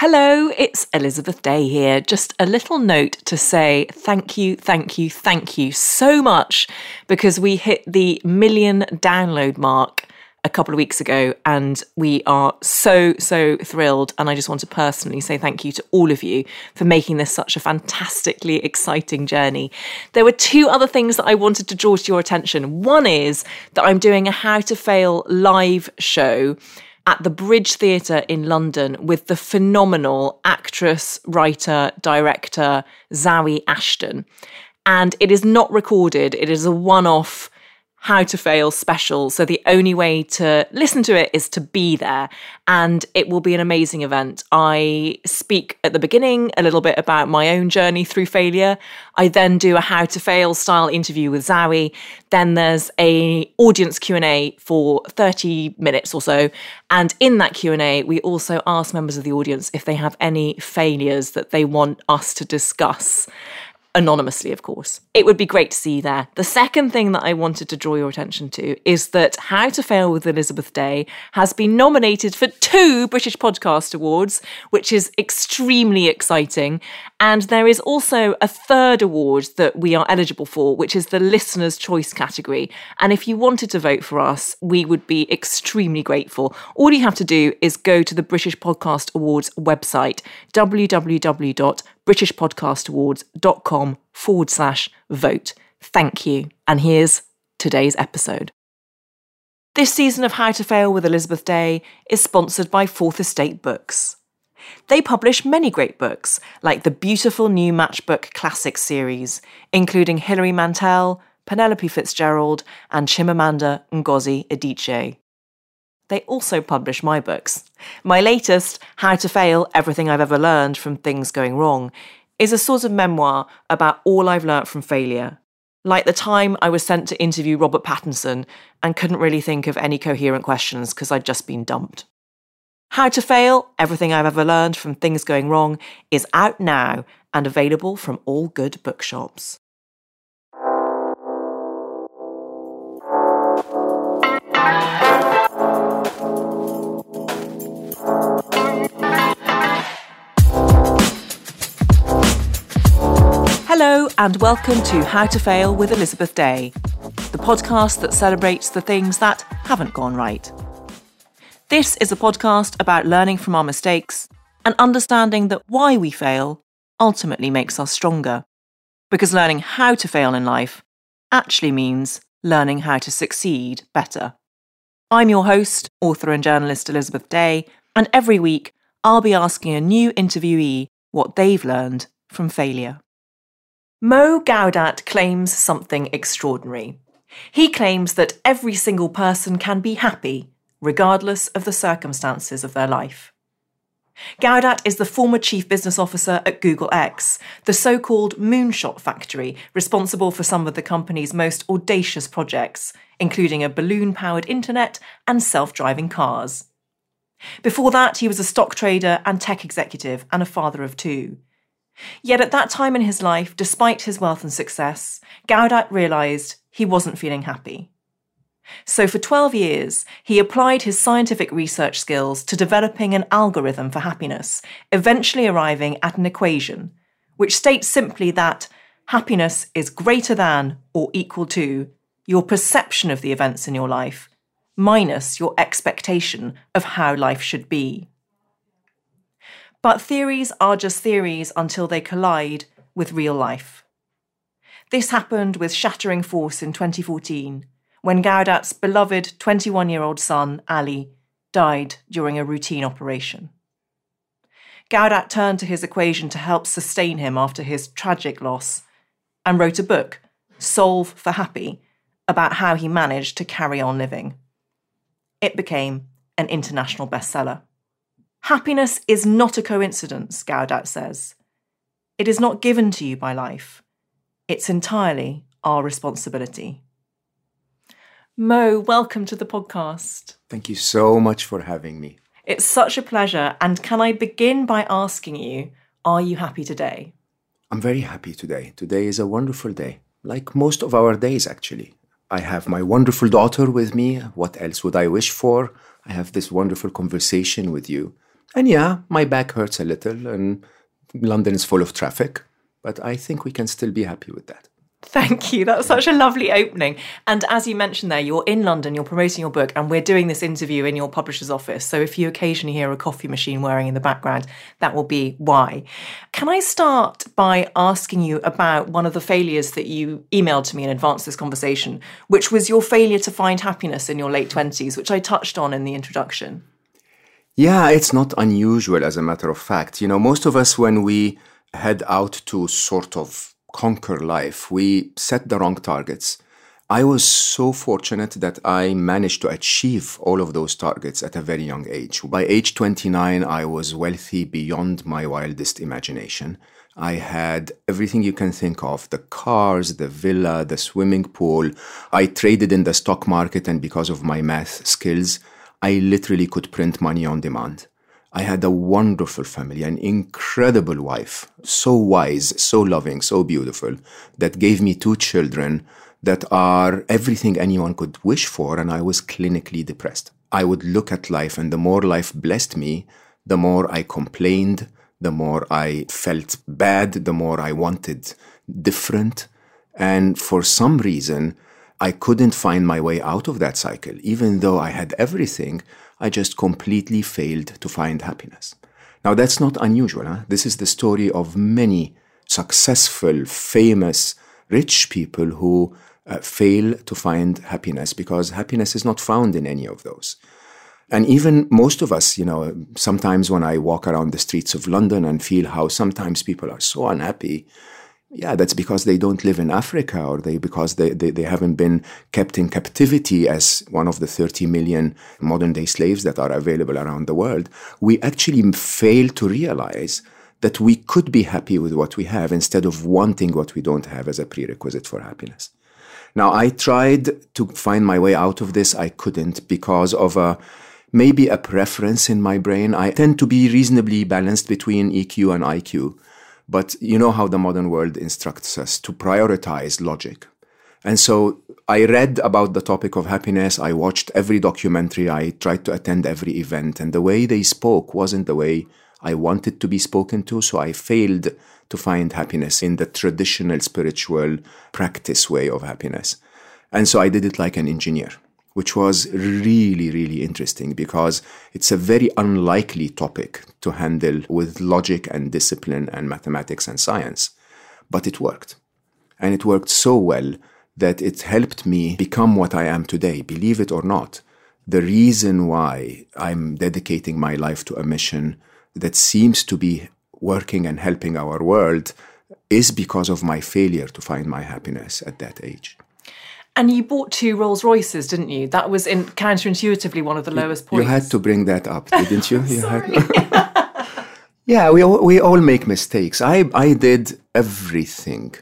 Hello, it's Elizabeth Day here. Just a little note to say thank you so much because we hit the 1 million download mark a couple of weeks ago and we are so thrilled, and I just want to personally say thank you to all of you for making this such a fantastically exciting journey. There were two other things that I wanted to draw to your attention. One is that I'm doing a How to Fail live show at the Bridge Theatre in London with the phenomenal actress, writer, director Zawe Ashton. And it is not recorded. It is a one-off How to Fail special. So the only way to listen to it is to be there. And it will be an amazing event. I speak at the beginning a little bit about my own journey through failure. I then do a How to Fail style interview with Zawe. Then there's an audience Q&A for 30 minutes or so. And in that Q&A, we also ask members of the audience if they have any failures that they want us to discuss. Anonymously, of course. It would be great to see you there. The second thing that I wanted to draw your attention to is that How to Fail with Elizabeth Day has been nominated for 2 British Podcast Awards, which is extremely exciting. And there is also a third award that we are eligible for, which is the Listener's Choice category. And if you wanted to vote for us, we would be extremely grateful. All you have to do is go to the British Podcast Awards website, www.britishpodcastawards.com/vote. Thank you. And here's today's episode. This season of How to Fail with Elizabeth Day is sponsored by Fourth Estate Books. They publish many great books, like the beautiful new Matchbook Classics series, including Hilary Mantel, Penelope Fitzgerald, and Chimamanda Ngozi Adichie. They also publish my books. My latest, How to Fail, Everything I've Ever Learned from Things Going Wrong, is a sort of memoir about all I've learnt from failure. Like the time I was sent to interview Robert Pattinson and couldn't really think of any coherent questions because I'd just been dumped. How to Fail, Everything I've Ever Learned from Things Going Wrong is out now and available from all good bookshops. Hello and welcome to How to Fail with Elizabeth Day, the podcast that celebrates the things that haven't gone right. This is a podcast about learning from our mistakes and understanding that why we fail ultimately makes us stronger, because learning how to fail in life actually means learning how to succeed better. I'm your host, author and journalist Elizabeth Day, and every week I'll be asking a new interviewee what they've learned from failure. Mo Gawdat claims something extraordinary. He claims that every single person can be happy, regardless of the circumstances of their life. Gawdat is the former chief business officer at Google X, the so-called moonshot factory, responsible for some of the company's most audacious projects, including a balloon-powered internet and self-driving cars. Before that, he was a stock trader and tech executive and a father of 2. Yet at that time in his life, despite his wealth and success, Gawdat realised he wasn't feeling happy. So for 12 years, he applied his scientific research skills to developing an algorithm for happiness, eventually arriving at an equation, which states simply that happiness is greater than or equal to your perception of the events in your life, minus your expectation of how life should be. But theories are just theories until they collide with real life. This happened with shattering force in 2014, when Gawdat's beloved 21-year-old son, Ali, died during a routine operation. Gawdat turned to his equation to help sustain him after his tragic loss and wrote a book, Solve for Happy, about how he managed to carry on living. It became an international bestseller. Happiness is not a coincidence, Gawdat says. It is not given to you by life. It's entirely our responsibility. Mo, welcome to the podcast. Thank you so much for having me. It's such a pleasure. And can I begin by asking you, are you happy today? I'm very happy today. Today is a wonderful day, like most of our days, actually. I have my wonderful daughter with me. What else would I wish for? I have this wonderful conversation with you. And yeah, my back hurts a little and London is full of traffic, but I think we can still be happy with that. Thank you. That's such a lovely opening. And as you mentioned there, you're in London, you're promoting your book, and we're doing this interview in your publisher's office. So if you occasionally hear a coffee machine whirring in the background, that will be why. Can I start by asking you about one of the failures that you emailed to me in advance of this conversation, which was your failure to find happiness in your late 20s, which I touched on in the introduction. Yeah, it's not unusual, as a matter of fact. You know, most of us, when we head out to sort of conquer life, we set the wrong targets. I was so fortunate that I managed to achieve all of those targets at a very young age. By age 29, I was wealthy beyond my wildest imagination. I had everything you can think of, the cars, the villa, the swimming pool. I traded in the stock market, and because of my math skills, I literally could print money on demand. I had a wonderful family, an incredible wife, so wise, so loving, so beautiful, that gave me 2 children that are everything anyone could wish for, and I was clinically depressed. I would look at life, and the more life blessed me, the more I complained, the more I felt bad, the more I wanted different. And for some reason, I couldn't find my way out of that cycle. Even though I had everything, I just completely failed to find happiness. Now, that's not unusual, huh? This is the story of many successful, famous, rich people who fail to find happiness, because happiness is not found in any of those. And even most of us, you know, sometimes when I walk around the streets of London and feel how sometimes people are so unhappy, yeah, that's because they don't live in Africa, or because they haven't been kept in captivity as one of the 30 million modern-day slaves that are available around the world. We actually fail to realize that we could be happy with what we have instead of wanting what we don't have as a prerequisite for happiness. Now, I tried to find my way out of this. I couldn't, because of maybe a preference in my brain. I tend to be reasonably balanced between EQ and IQ. But you know how the modern world instructs us to prioritize logic. And so I read about the topic of happiness. I watched every documentary. I tried to attend every event. And the way they spoke wasn't the way I wanted to be spoken to. So I failed to find happiness in the traditional spiritual practice way of happiness. And so I did it like an engineer, which was really, really interesting, because it's a very unlikely topic to handle with logic and discipline and mathematics and science. But it worked. And it worked so well that it helped me become what I am today, believe it or not. The reason why I'm dedicating my life to a mission that seems to be working and helping our world is because of my failure to find my happiness at that age. And you bought 2 Rolls Royces, didn't you? That was counterintuitively one of the lowest points. You had to bring that up, didn't you? Yeah, we all make mistakes. I did everything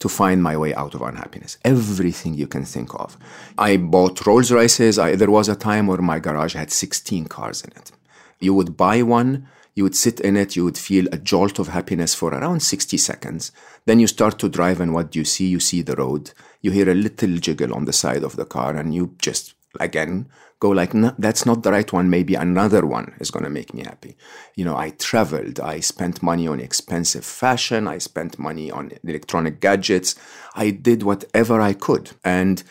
to find my way out of unhappiness. Everything you can think of. I bought Rolls Royces. There was a time where my garage had 16 cars in it. You would buy one, you would sit in it, you would feel a jolt of happiness for around 60 seconds. Then you start to drive, and what do you see? You see the road. You hear a little jiggle on the side of the car, and you just, again, go like, no, that's not the right one. Maybe another one is going to make me happy. You know, I traveled. I spent money on expensive fashion. I spent money on electronic gadgets. I did whatever I could. And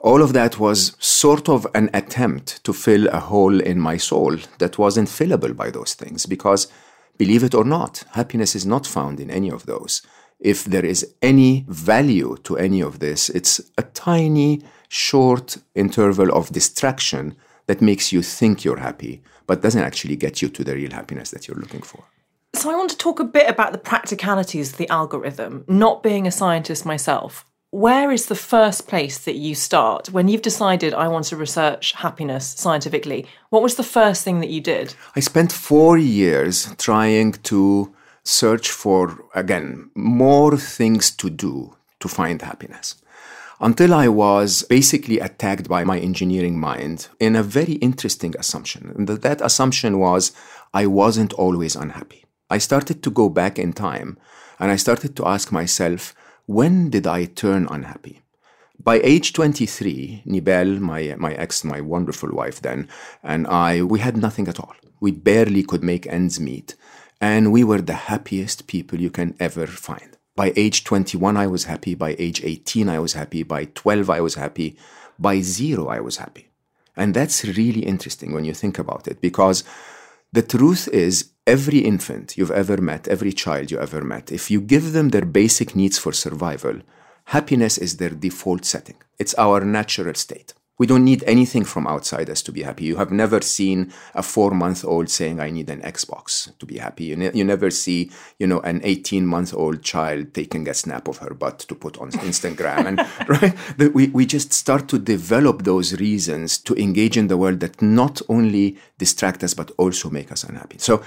all of that was sort of an attempt to fill a hole in my soul that wasn't fillable by those things. Because, believe it or not, happiness is not found in any of those. If there is any value to any of this, it's a tiny, short interval of distraction that makes you think you're happy, but doesn't actually get you to the real happiness that you're looking for. So I want to talk a bit about the practicalities of the algorithm. Not being a scientist myself, where is the first place that you start when you've decided, I want to research happiness scientifically? What was the first thing that you did? I spent 4 years trying to search for, again, more things to do to find happiness, until I was basically attacked by my engineering mind in a very interesting assumption. And that assumption was, I wasn't always unhappy. I started to go back in time, and I started to ask myself, when did I turn unhappy? By age 23, Nibel, my ex, my wonderful wife then, and I, we had nothing at all. We barely could make ends meet. And we were the happiest people you can ever find. By age 21, I was happy. By age 18, I was happy. By 12, I was happy. By 0, I was happy. And that's really interesting when you think about it, because the truth is, every infant you've ever met, every child you ever met, if you give them their basic needs for survival, happiness is their default setting. It's our natural state. We don't need anything from outside us to be happy. You have never seen a 4-month-old saying, I need an Xbox to be happy. You never see, an 18-month-old child taking a snap of her butt to put on Instagram. And right? We just start to develop those reasons to engage in the world that not only distract us, but also make us unhappy. So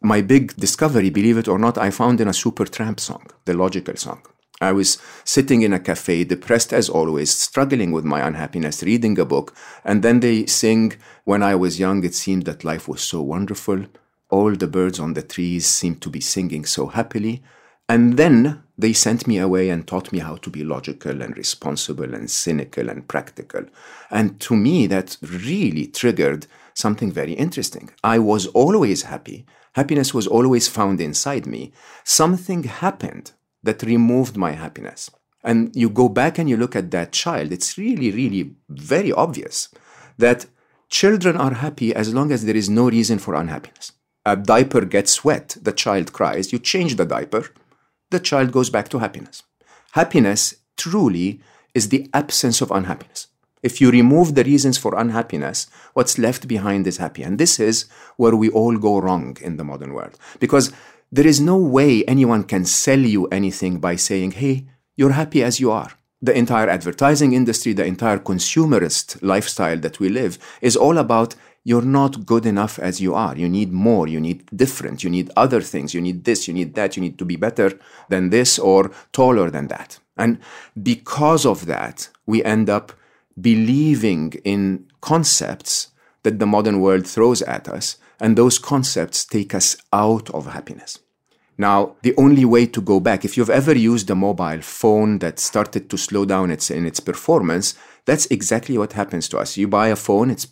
my big discovery, believe it or not, I found in a Supertramp song, the Logical song. I was sitting in a cafe, depressed as always, struggling with my unhappiness, reading a book. And then they sing, when I was young, it seemed that life was so wonderful. All the birds on the trees seemed to be singing so happily. And then they sent me away and taught me how to be logical and responsible and cynical and practical. And to me, that really triggered something very interesting. I was always happy. Happiness was always found inside me. Something happened that removed my happiness. And you go back and you look at that child, it's really, really very obvious that children are happy as long as there is no reason for unhappiness. A diaper gets wet, the child cries, you change the diaper, the child goes back to happiness. Happiness truly is the absence of unhappiness. If you remove the reasons for unhappiness, what's left behind is happy. And this is where we all go wrong in the modern world. Because there is no way anyone can sell you anything by saying, hey, you're happy as you are. The entire advertising industry, the entire consumerist lifestyle that we live is all about you're not good enough as you are. You need more, you need different, you need other things, you need this, you need that, you need to be better than this or taller than that. And because of that, we end up believing in concepts that the modern world throws at us. And those concepts take us out of happiness. Now, the only way to go back, if you've ever used a mobile phone that started to slow down in its performance, that's exactly what happens to us. You buy a phone, it's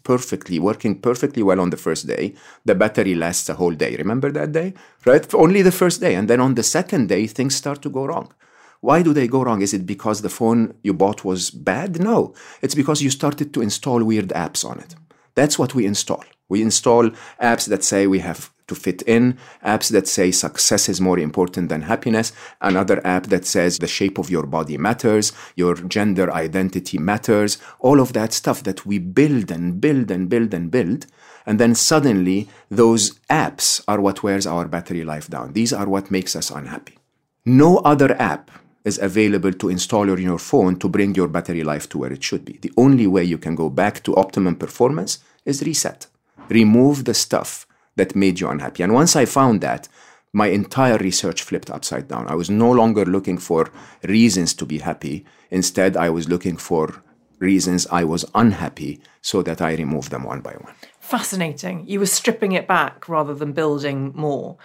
working perfectly well on the first day. The battery lasts a whole day. Remember that day? Right? Only the first day. And then on the second day, things start to go wrong. Why do they go wrong? Is it because the phone you bought was bad? No. It's because you started to install weird apps on it. That's what we install. We install apps that say we have to fit in, apps that say success is more important than happiness, another app that says the shape of your body matters, your gender identity matters, all of that stuff that we build and build and build and build. And then suddenly those apps are what wears our battery life down. These are what makes us unhappy. No other app is available to install on your phone to bring your battery life to where it should be. The only way you can go back to optimum performance is reset. Remove the stuff that made you unhappy. And once I found that, my entire research flipped upside down. I was no longer looking for reasons to be happy. Instead, I was looking for reasons I was unhappy so that I removed them one by one. Fascinating. You were stripping it back rather than building more.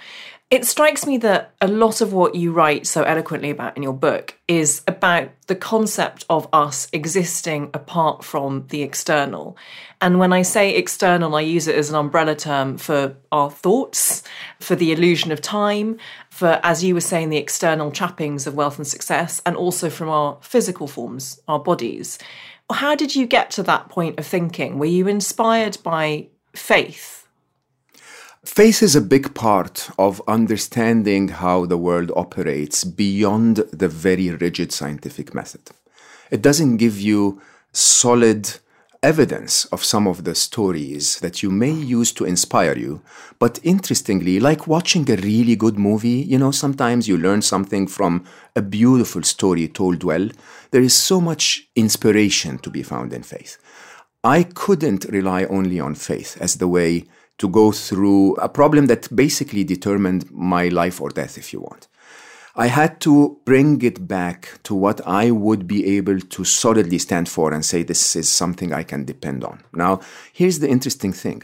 It strikes me that a lot of what you write so eloquently about in your book is about the concept of us existing apart from the external. And when I say external, I use it as an umbrella term for our thoughts, for the illusion of time, for, as you were saying, the external trappings of wealth and success, and also from our physical forms, our bodies. How did you get to that point of thinking? Were you inspired by faith? Faith is a big part of understanding how the world operates beyond the very rigid scientific method. It doesn't give you solid evidence of some of the stories that you may use to inspire you. But interestingly, like watching a really good movie, sometimes you learn something from a beautiful story told well. There is so much inspiration to be found in faith. I couldn't rely only on faith as the way to go through a problem that basically determined my life or death, if you want. I had to bring it back to what I would be able to solidly stand for and say, this is something I can depend on. Now, here's the interesting thing.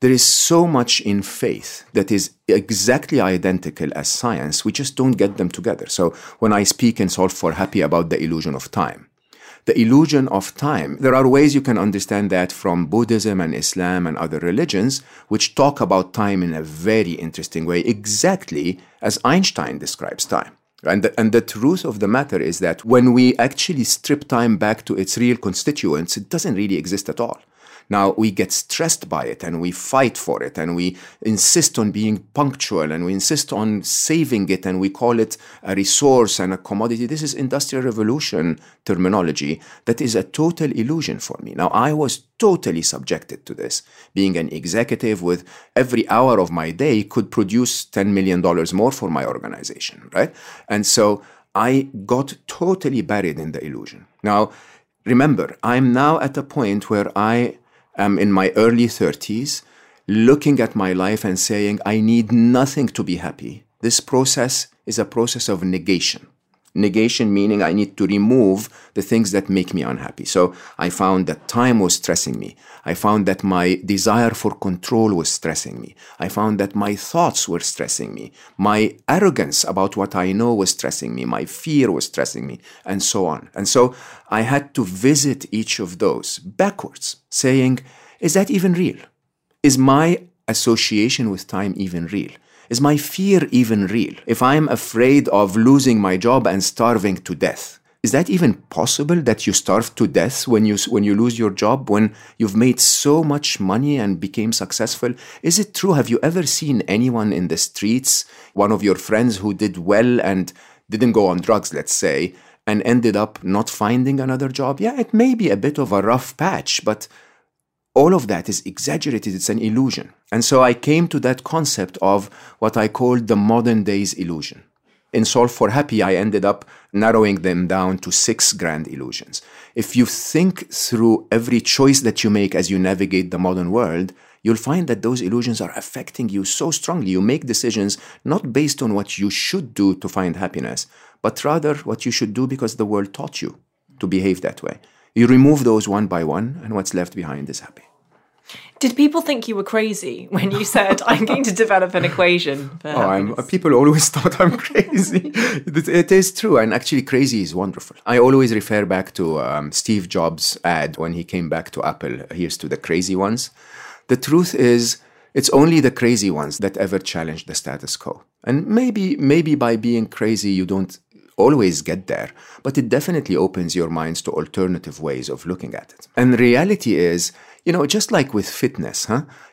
There is so much in faith that is exactly identical as science. We just don't get them together. So when I speak in Solve for Happy about the illusion of time, the illusion of time. There are ways you can understand that from Buddhism and Islam and other religions, which talk about time in a very interesting way, exactly as Einstein describes time. And the truth of the matter is that when we actually strip time back to its real constituents, it doesn't really exist at all. Now, we get stressed by it and we fight for it and we insist on being punctual and we insist on saving it and we call it a resource and a commodity. This is Industrial Revolution terminology that is a total illusion for me. Now, I was totally subjected to this. Being an executive with every hour of my day could produce $10 million more for my organization, right? And so I got totally buried in the illusion. Now, remember, I'm now at a point where I am in my early 30s, looking at my life and saying, I need nothing to be happy. This process is a process of negation. Negation meaning I need to remove the things that make me unhappy. So I found that time was stressing me. I found that my desire for control was stressing me. I found that my thoughts were stressing me. My arrogance about what I know was stressing me. My fear was stressing me, and so on. And so I had to visit each of those backwards, saying, is that even real? Is my association with time even real? Is my fear even real? If I'm afraid of losing my job and starving to death, is that even possible that you starve to death when you lose your job, when you've made so much money and became successful? Is it true? Have you ever seen anyone in the streets, one of your friends who did well and didn't go on drugs, let's say, and ended up not finding another job? Yeah, it may be a bit of a rough patch, but all of that is exaggerated. It's an illusion. And so I came to that concept of what I call the modern day's illusion. In Solve for Happy, I ended up narrowing them down to 6 grand illusions. If you think through every choice that you make as you navigate the modern world, you'll find that those illusions are affecting you so strongly. You make decisions not based on what you should do to find happiness, but rather what you should do because the world taught you to behave that way. You remove those one by one, and what's left behind is happy. Did people think you were crazy when you said, I'm going to develop an equation for happiness? People always thought I'm crazy. It is true, and actually crazy is wonderful. I always refer back to Steve Jobs' ad when he came back to Apple, here's to the crazy ones. The truth is, it's only the crazy ones that ever challenge the status quo. And maybe by being crazy, you don't always get there, but it definitely opens your minds to alternative ways of looking at it. And reality is, you know, just like with fitness,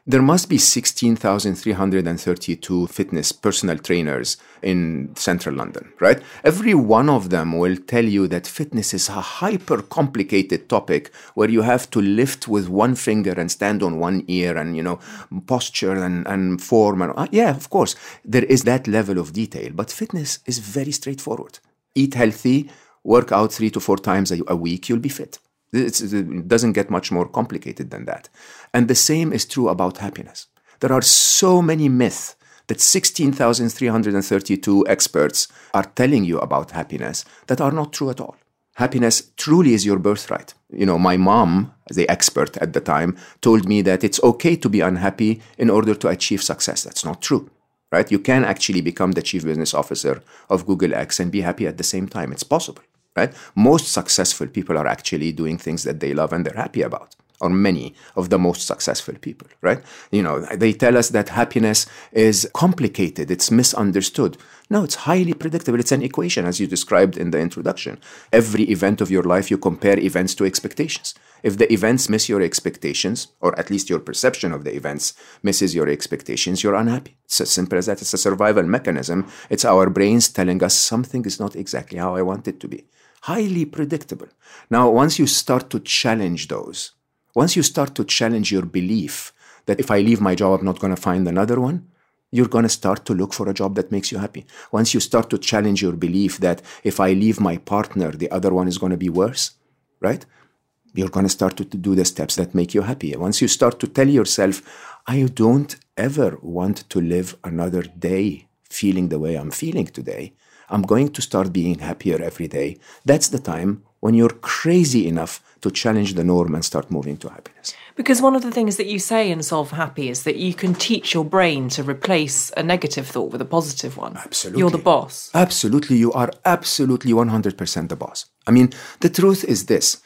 there must be 16,332 fitness personal trainers in central London, right? Every one of them will tell you that fitness is a hyper-complicated topic where you have to lift with one finger and stand on one ear and, you know, posture and form. And yeah, of course, there is that level of detail, but fitness is very straightforward. Eat healthy, work out 3 to 4 times a week, you'll be fit. It doesn't get much more complicated than that. And the same is true about happiness. There are so many myths that 16,332 experts are telling you about happiness that are not true at all. Happiness truly is your birthright. You know, my mom, the expert at the time, told me that it's okay to be unhappy in order to achieve success. That's not true, right? You can actually become the chief business officer of Google X and be happy at the same time. It's possible. Right? Most successful people are actually doing things that they love and they're happy about, or many of the most successful people, right? You know, they tell us that happiness is complicated, it's misunderstood. No, it's highly predictable. It's an equation, as you described in the introduction. Every event of your life, you compare events to expectations. If the events miss your expectations, or at least your perception of the events misses your expectations, you're unhappy. It's as simple as that. It's a survival mechanism. It's our brains telling us something is not exactly how I want it to be. Highly predictable. Now, once you start to challenge those, once you start to challenge your belief that if I leave my job, I'm not going to find another one, you're going to start to look for a job that makes you happy. Once you start to challenge your belief that if I leave my partner, the other one is going to be worse, right? You're going to start to do the steps that make you happy. Once you start to tell yourself, I don't ever want to live another day feeling the way I'm feeling today, I'm going to start being happier every day. That's the time when you're crazy enough to challenge the norm and start moving to happiness. Because one of the things that you say in Solve Happy is that you can teach your brain to replace a negative thought with a positive one. Absolutely. You're the boss. Absolutely. You are absolutely 100% the boss. I mean, the truth is this.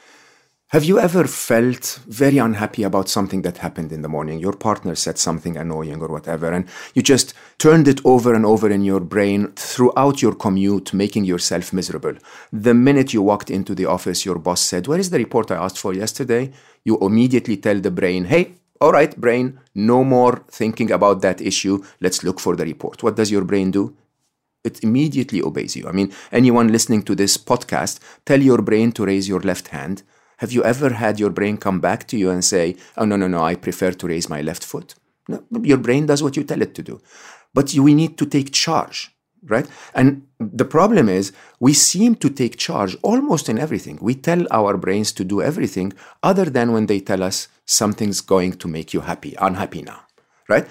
Have you ever felt very unhappy about something that happened in the morning? Your partner said something annoying or whatever, and you just turned it over and over in your brain throughout your commute, making yourself miserable. The minute you walked into the office, your boss said, "Where is the report I asked for yesterday?" You immediately tell the brain, "Hey, all right, brain, no more thinking about that issue. Let's look for the report." What does your brain do? It immediately obeys you. I mean, anyone listening to this podcast, tell your brain to raise your left hand. Have you ever had your brain come back to you and say, "Oh, no, I prefer to raise my left foot"? No, your brain does what you tell it to do. But we need to take charge, right? And the problem is we seem to take charge almost in everything. We tell our brains to do everything other than when they tell us something's going to make you happy, unhappy now, right?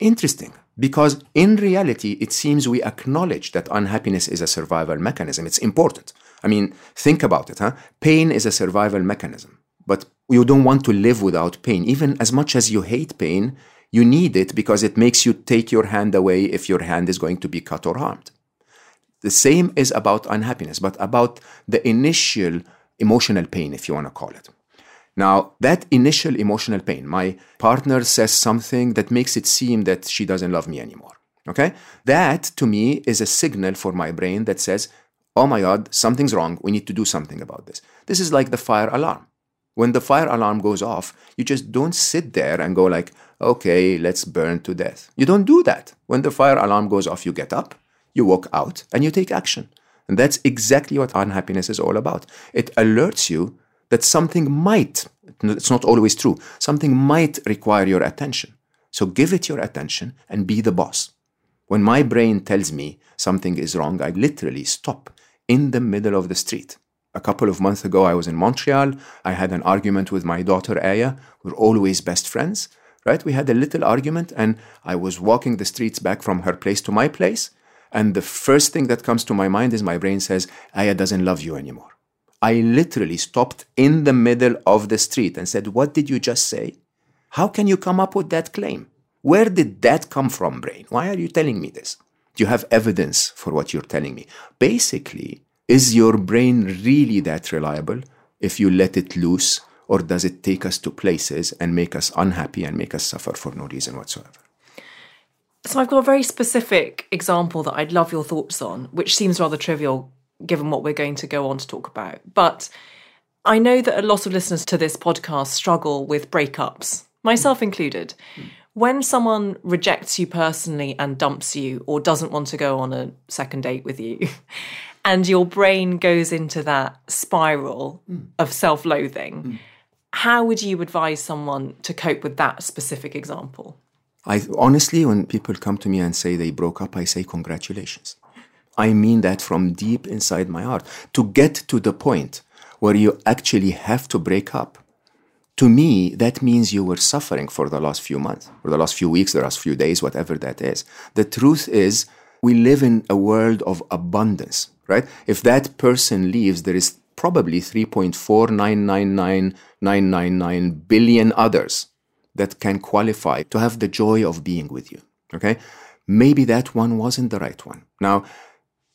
Interesting. Because in reality, it seems we acknowledge that unhappiness is a survival mechanism. It's important. I mean, think about it, huh? Pain is a survival mechanism, but you don't want to live without pain. Even as much as you hate pain, you need it because it makes you take your hand away if your hand is going to be cut or harmed. The same is about unhappiness, but about the initial emotional pain, if you want to call it. Now, that initial emotional pain, my partner says something that makes it seem that she doesn't love me anymore, okay? That, to me, is a signal for my brain that says, "Oh my God, something's wrong. We need to do something about this." This is like the fire alarm. When the fire alarm goes off, you just don't sit there and go like, "Okay, let's burn to death." You don't do that. When the fire alarm goes off, you get up, you walk out, and you take action. And that's exactly what unhappiness is all about. It alerts you that something might, it's not always true, something might require your attention. So give it your attention and be the boss. When my brain tells me something is wrong, I literally stop in the middle of the street. A couple of months ago, I was in Montreal. I had an argument with my daughter, Aya. We're always best friends, right? We had a little argument and I was walking the streets back from her place to my place. And the first thing that comes to my mind is my brain says, "Aya doesn't love you anymore." I literally stopped in the middle of the street and said, "What did you just say? How can you come up with that claim? Where did that come from, brain? Why are you telling me this? Do you have evidence for what you're telling me?" Basically, is your brain really that reliable if you let it loose, or does it take us to places and make us unhappy and make us suffer for no reason whatsoever? So I've got a very specific example that I'd love your thoughts on, which seems rather trivial given what we're going to go on to talk about. But I know that a lot of listeners to this podcast struggle with breakups, myself included. When someone rejects you personally and dumps you or doesn't want to go on a second date with you, and your brain goes into that spiral of self-loathing, how would you advise someone to cope with that specific example? Honestly, when people come to me and say they broke up, I say, "Congratulations." I mean that from deep inside my heart. To get to the point where you actually have to break up, to me, that means you were suffering for the last few months, or the last few weeks, the last few days, whatever that is. The truth is, we live in a world of abundance, right? If that person leaves, there is probably 3.4999999 billion others that can qualify to have the joy of being with you, okay? Maybe that one wasn't the right one. Now,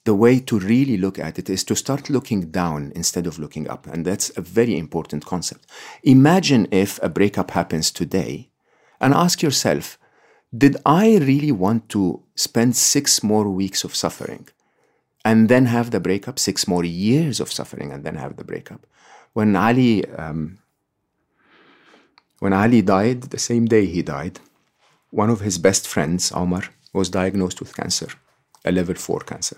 the way to really look at it is to start looking down instead of looking up. And that's a very important concept. Imagine if a breakup happens today and ask yourself, did I really want to spend 6 more weeks of suffering and then have the breakup, 6 more years of suffering and then have the breakup? When Ali died, the same day he died, one of his best friends, Omar, was diagnosed with cancer, a level 4 cancer.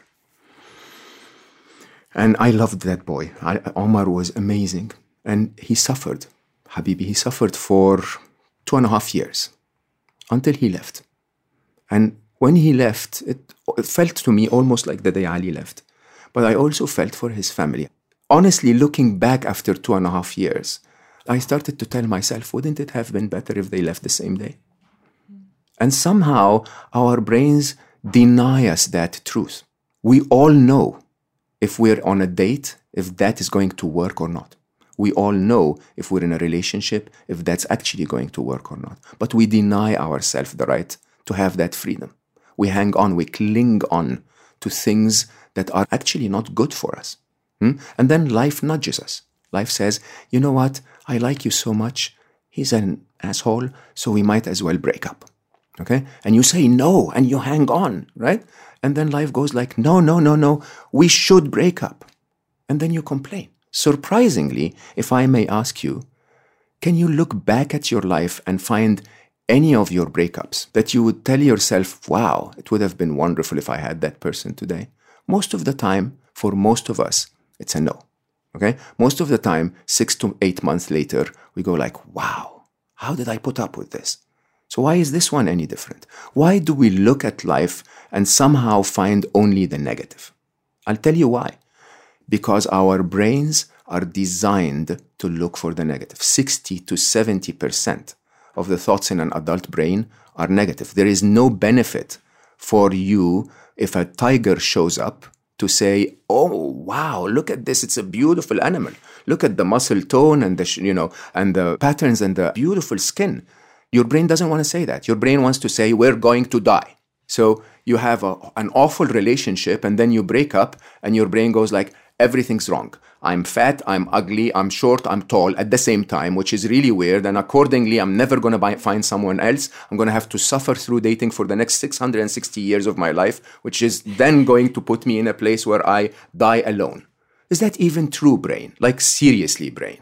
And I loved that boy. Omar was amazing. And he suffered, Habibi. He suffered for 2.5 years until he left. And when he left, it felt to me almost like the day Ali left. But I also felt for his family. Honestly, looking back after 2.5 years, I started to tell myself, wouldn't it have been better if they left the same day? And somehow our brains deny us that truth. We all know if we're on a date, if that is going to work or not. We all know if we're in a relationship, if that's actually going to work or not. But we deny ourselves the right to have that freedom. We hang on, we cling on to things that are actually not good for us. And then life nudges us. Life says, you know what, I like you so much, he's an asshole, so we might as well break up. Okay? And you say no, and you hang on, right? And then life goes like, no, we should break up. And then you complain. Surprisingly, if I may ask you, can you look back at your life and find any of your breakups that you would tell yourself, wow, it would have been wonderful if I had that person today? Most of the time, for most of us, it's a no. Okay? Most of the time, 6 to 8 months later, we go like, wow, how did I put up with this? So why is this one any different? Why do we look at life and somehow find only the negative? I'll tell you why. Because our brains are designed to look for the negative. 60 to 70% of the thoughts in an adult brain are negative. There is no benefit for you if a tiger shows up to say, oh, wow, look at this. It's a beautiful animal. Look at the muscle tone and the, and the patterns and the beautiful skin. Your brain doesn't want to say that. Your brain wants to say, we're going to die. So you have an awful relationship and then you break up and your brain goes like, everything's wrong. I'm fat, I'm ugly, I'm short, I'm tall at the same time, which is really weird. And accordingly, I'm never going to find someone else. I'm going to have to suffer through dating for the next 660 years of my life, which is then going to put me in a place where I die alone. Is that even true, brain? Like seriously, brain.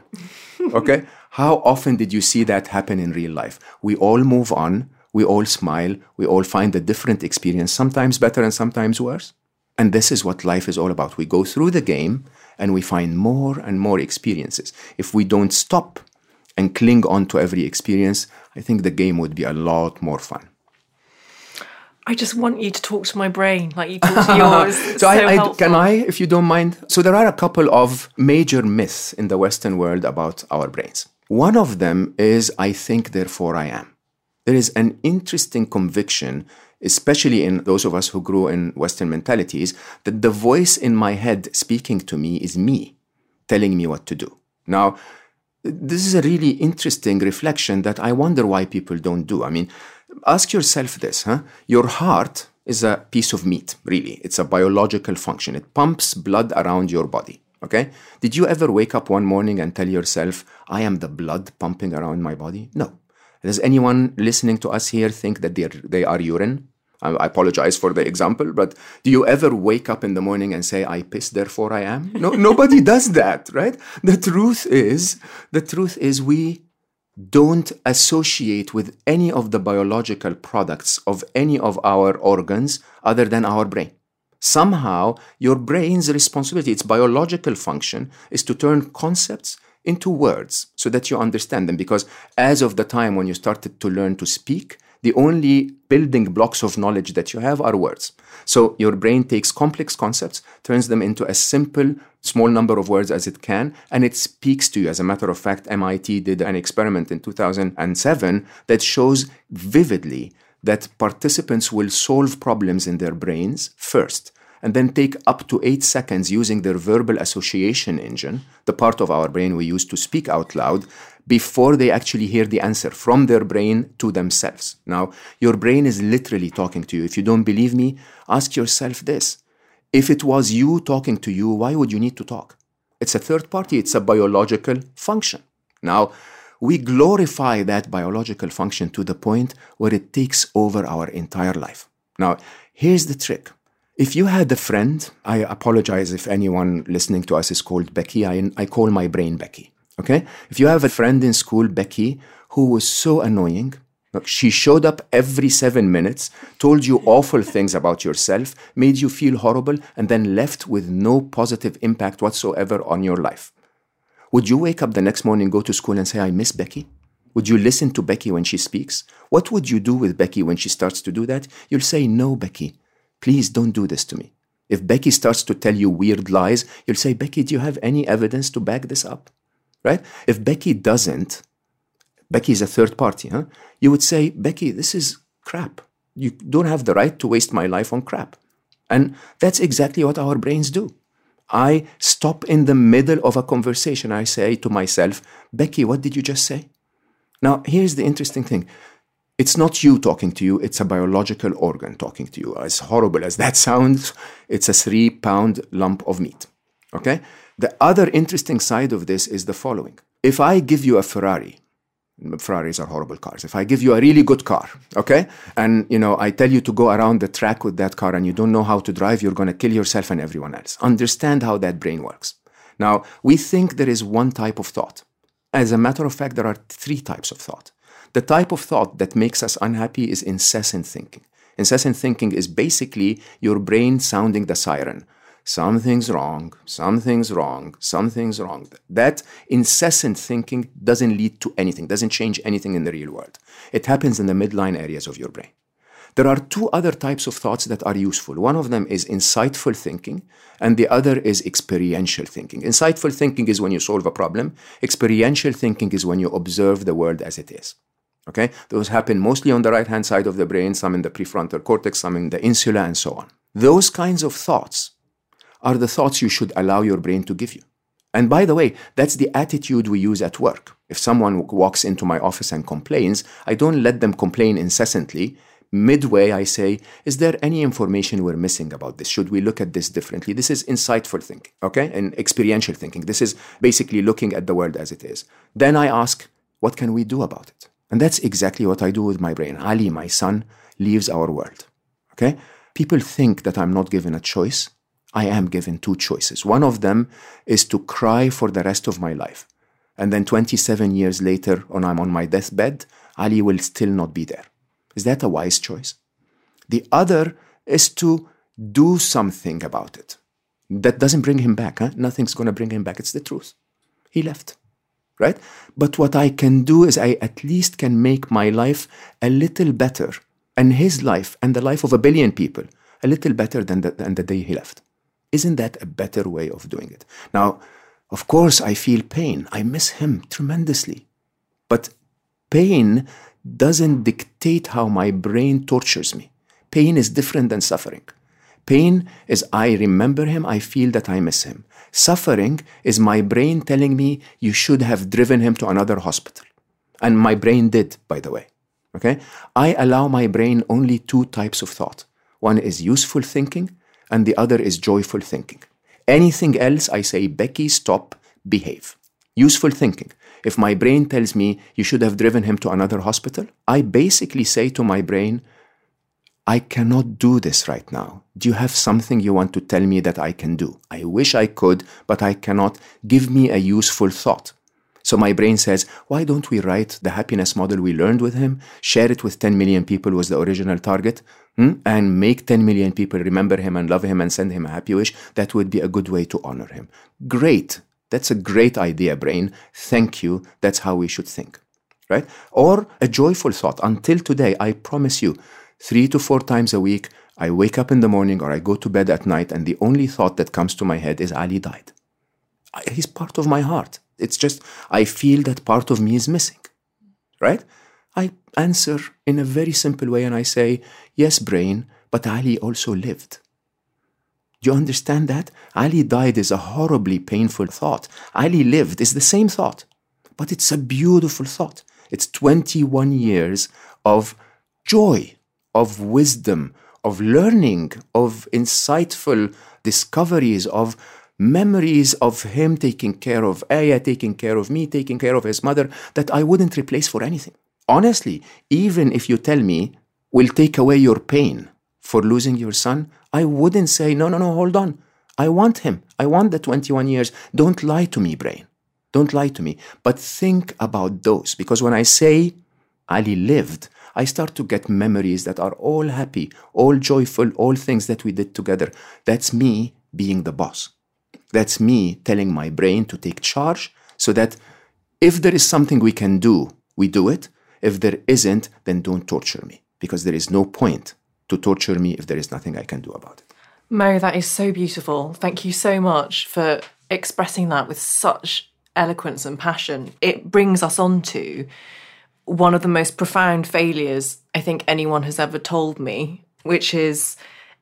Okay? How often did you see that happen in real life? We all move on, we all smile, we all find a different experience, sometimes better and sometimes worse. And this is what life is all about. We go through the game and we find more and more experiences. If we don't stop and cling on to every experience, I think the game would be a lot more fun. I just want you to talk to my brain like you talk to yours. Can I, if you don't mind? So there are a couple of major myths in the Western world about our brains. One of them is, I think, therefore I am. There is an interesting conviction, especially in those of us who grew in Western mentalities, that the voice in my head speaking to me is me, telling me what to do. Now, this is a really interesting reflection that I wonder why people don't do. I mean, ask yourself this, huh? Your heart is a piece of meat, really. It's a biological function. It pumps blood around your body. Okay? Did you ever wake up one morning and tell yourself, I am the blood pumping around my body? No. Does anyone listening to us here think that they are urine? I apologize for the example, but do you ever wake up in the morning and say, I piss, therefore I am? No, nobody does that, right? The truth is we don't associate with any of the biological products of any of our organs other than our brain. Somehow, your brain's responsibility, its biological function, is to turn concepts into words so that you understand them. Because as of the time when you started to learn to speak, the only building blocks of knowledge that you have are words. So your brain takes complex concepts, turns them into a simple, small number of words as it can, and it speaks to you. As a matter of fact, MIT did an experiment in 2007 that shows vividly that participants will solve problems in their brains first and then take up to 8 seconds using their verbal association engine, the part of our brain we use to speak out loud, before they actually hear the answer from their brain to themselves. Now, your brain is literally talking to you. If you don't believe me, ask yourself this. If it was you talking to you, why would you need to talk? It's a third party. It's a biological function. Now, we glorify that biological function to the point where it takes over our entire life. Now, here's the trick. If you had a friend, I apologize if anyone listening to us is called Becky. I call my brain Becky, okay? If you have a friend in school, Becky, who was so annoying, look, she showed up every 7 minutes, told you awful things about yourself, made you feel horrible, and then left with no positive impact whatsoever on your life. Would you wake up the next morning, go to school and say, I miss Becky? Would you listen to Becky when she speaks? What would you do with Becky when she starts to do that? You'll say, no, Becky, please don't do this to me. If Becky starts to tell you weird lies, you'll say, Becky, do you have any evidence to back this up? Right? If Becky doesn't, Becky is a third party, huh? You would say, Becky, this is crap. You don't have the right to waste my life on crap. And that's exactly what our brains do. I stop in the middle of a conversation. I say to myself, Becky, what did you just say? Now, here's the interesting thing. It's not you talking to you. It's a biological organ talking to you. As horrible as that sounds, it's a 3-pound lump of meat. Okay? The other interesting side of this is the following. If I give you a Ferrari, Ferraris are horrible cars. If I give you a really good car, okay? And, you know, I tell you to go around the track with that car and you don't know how to drive, you're going to kill yourself and everyone else. Understand how that brain works. Now, we think there is one type of thought. As a matter of fact, there are three types of thought. The type of thought that makes us unhappy is incessant thinking. Incessant thinking is basically your brain sounding the siren. Something's wrong, something's wrong, something's wrong. That incessant thinking doesn't lead to anything, doesn't change anything in the real world. It happens in the midline areas of your brain. There are two other types of thoughts that are useful. One of them is insightful thinking, and the other is experiential thinking. Insightful thinking is when you solve a problem. Experiential thinking is when you observe the world as it is. Okay? Those happen mostly on the right-hand side of the brain, some in the prefrontal cortex, some in the insula, and so on. Those kinds of thoughts are the thoughts you should allow your brain to give you. And by the way, that's the attitude we use at work. If someone walks into my office and complains, I don't let them complain incessantly. Midway, I say, is there any information we're missing about this? Should we look at this differently? This is insightful thinking, okay? And experiential thinking. This is basically looking at the world as it is. Then I ask, what can we do about it? And that's exactly what I do with my brain. Ali, my son, leaves our world, okay? People think that I'm not given a choice. I am given two choices. One of them is to cry for the rest of my life. And then 27 years later, when I'm on my deathbed, Ali will still not be there. Is that a wise choice? The other is to do something about it. That doesn't bring him back. Nothing's going to bring him back. It's the truth. He left, right? But what I can do is I at least can make my life a little better, and his life and the life of a billion people a little better than the day he left. Isn't that a better way of doing it? Now, of course, I feel pain. I miss him tremendously. But pain doesn't dictate how my brain tortures me. Pain is different than suffering. Pain is I remember him, I feel that I miss him. Suffering is my brain telling me you should have driven him to another hospital. And my brain did, by the way. Okay? I allow my brain only two types of thought. One is useful thinking and the other is joyful thinking. Anything else, I say, Becky, stop, behave. Useful thinking. If my brain tells me you should have driven him to another hospital, I basically say to my brain, I cannot do this right now. Do you have something you want to tell me that I can do? I wish I could, but I cannot. Give me a useful thought. So my brain says, why don't we write the happiness model we learned with him, share it with 10 million people was the original target, and make 10 million people remember him and love him and send him a happy wish. That would be a good way to honor him. Great. That's a great idea, brain. Thank you. That's how we should think, right? Or a joyful thought. Until today, I promise you, 3 to 4 times a week, I wake up in the morning or I go to bed at night, and the only thought that comes to my head is Ali died. He's part of my heart. It's just I feel that part of me is missing, right? I answer in a very simple way and I say, yes, brain, but Ali also lived. Do you understand that? Ali died is a horribly painful thought. Ali lived is the same thought, but it's a beautiful thought. It's 21 years of joy, of wisdom, of learning, of insightful discoveries, of memories of him taking care of Aya, taking care of me, taking care of his mother, that I wouldn't replace for anything. Honestly, even if you tell me, we'll take away your pain for losing your son, I wouldn't say, no, hold on. I want him. I want the 21 years. Don't lie to me, brain. Don't lie to me. But think about those. Because when I say Ali lived, I start to get memories that are all happy, all joyful, all things that we did together. That's me being the boss. That's me telling my brain to take charge so that if there is something we can do, we do it. If there isn't, then don't torture me. Because there is no point to torture me if there is nothing I can do about it. Mo, that is so beautiful. Thank you so much for expressing that with such eloquence and passion. It brings us on to one of the most profound failures I think anyone has ever told me, which is,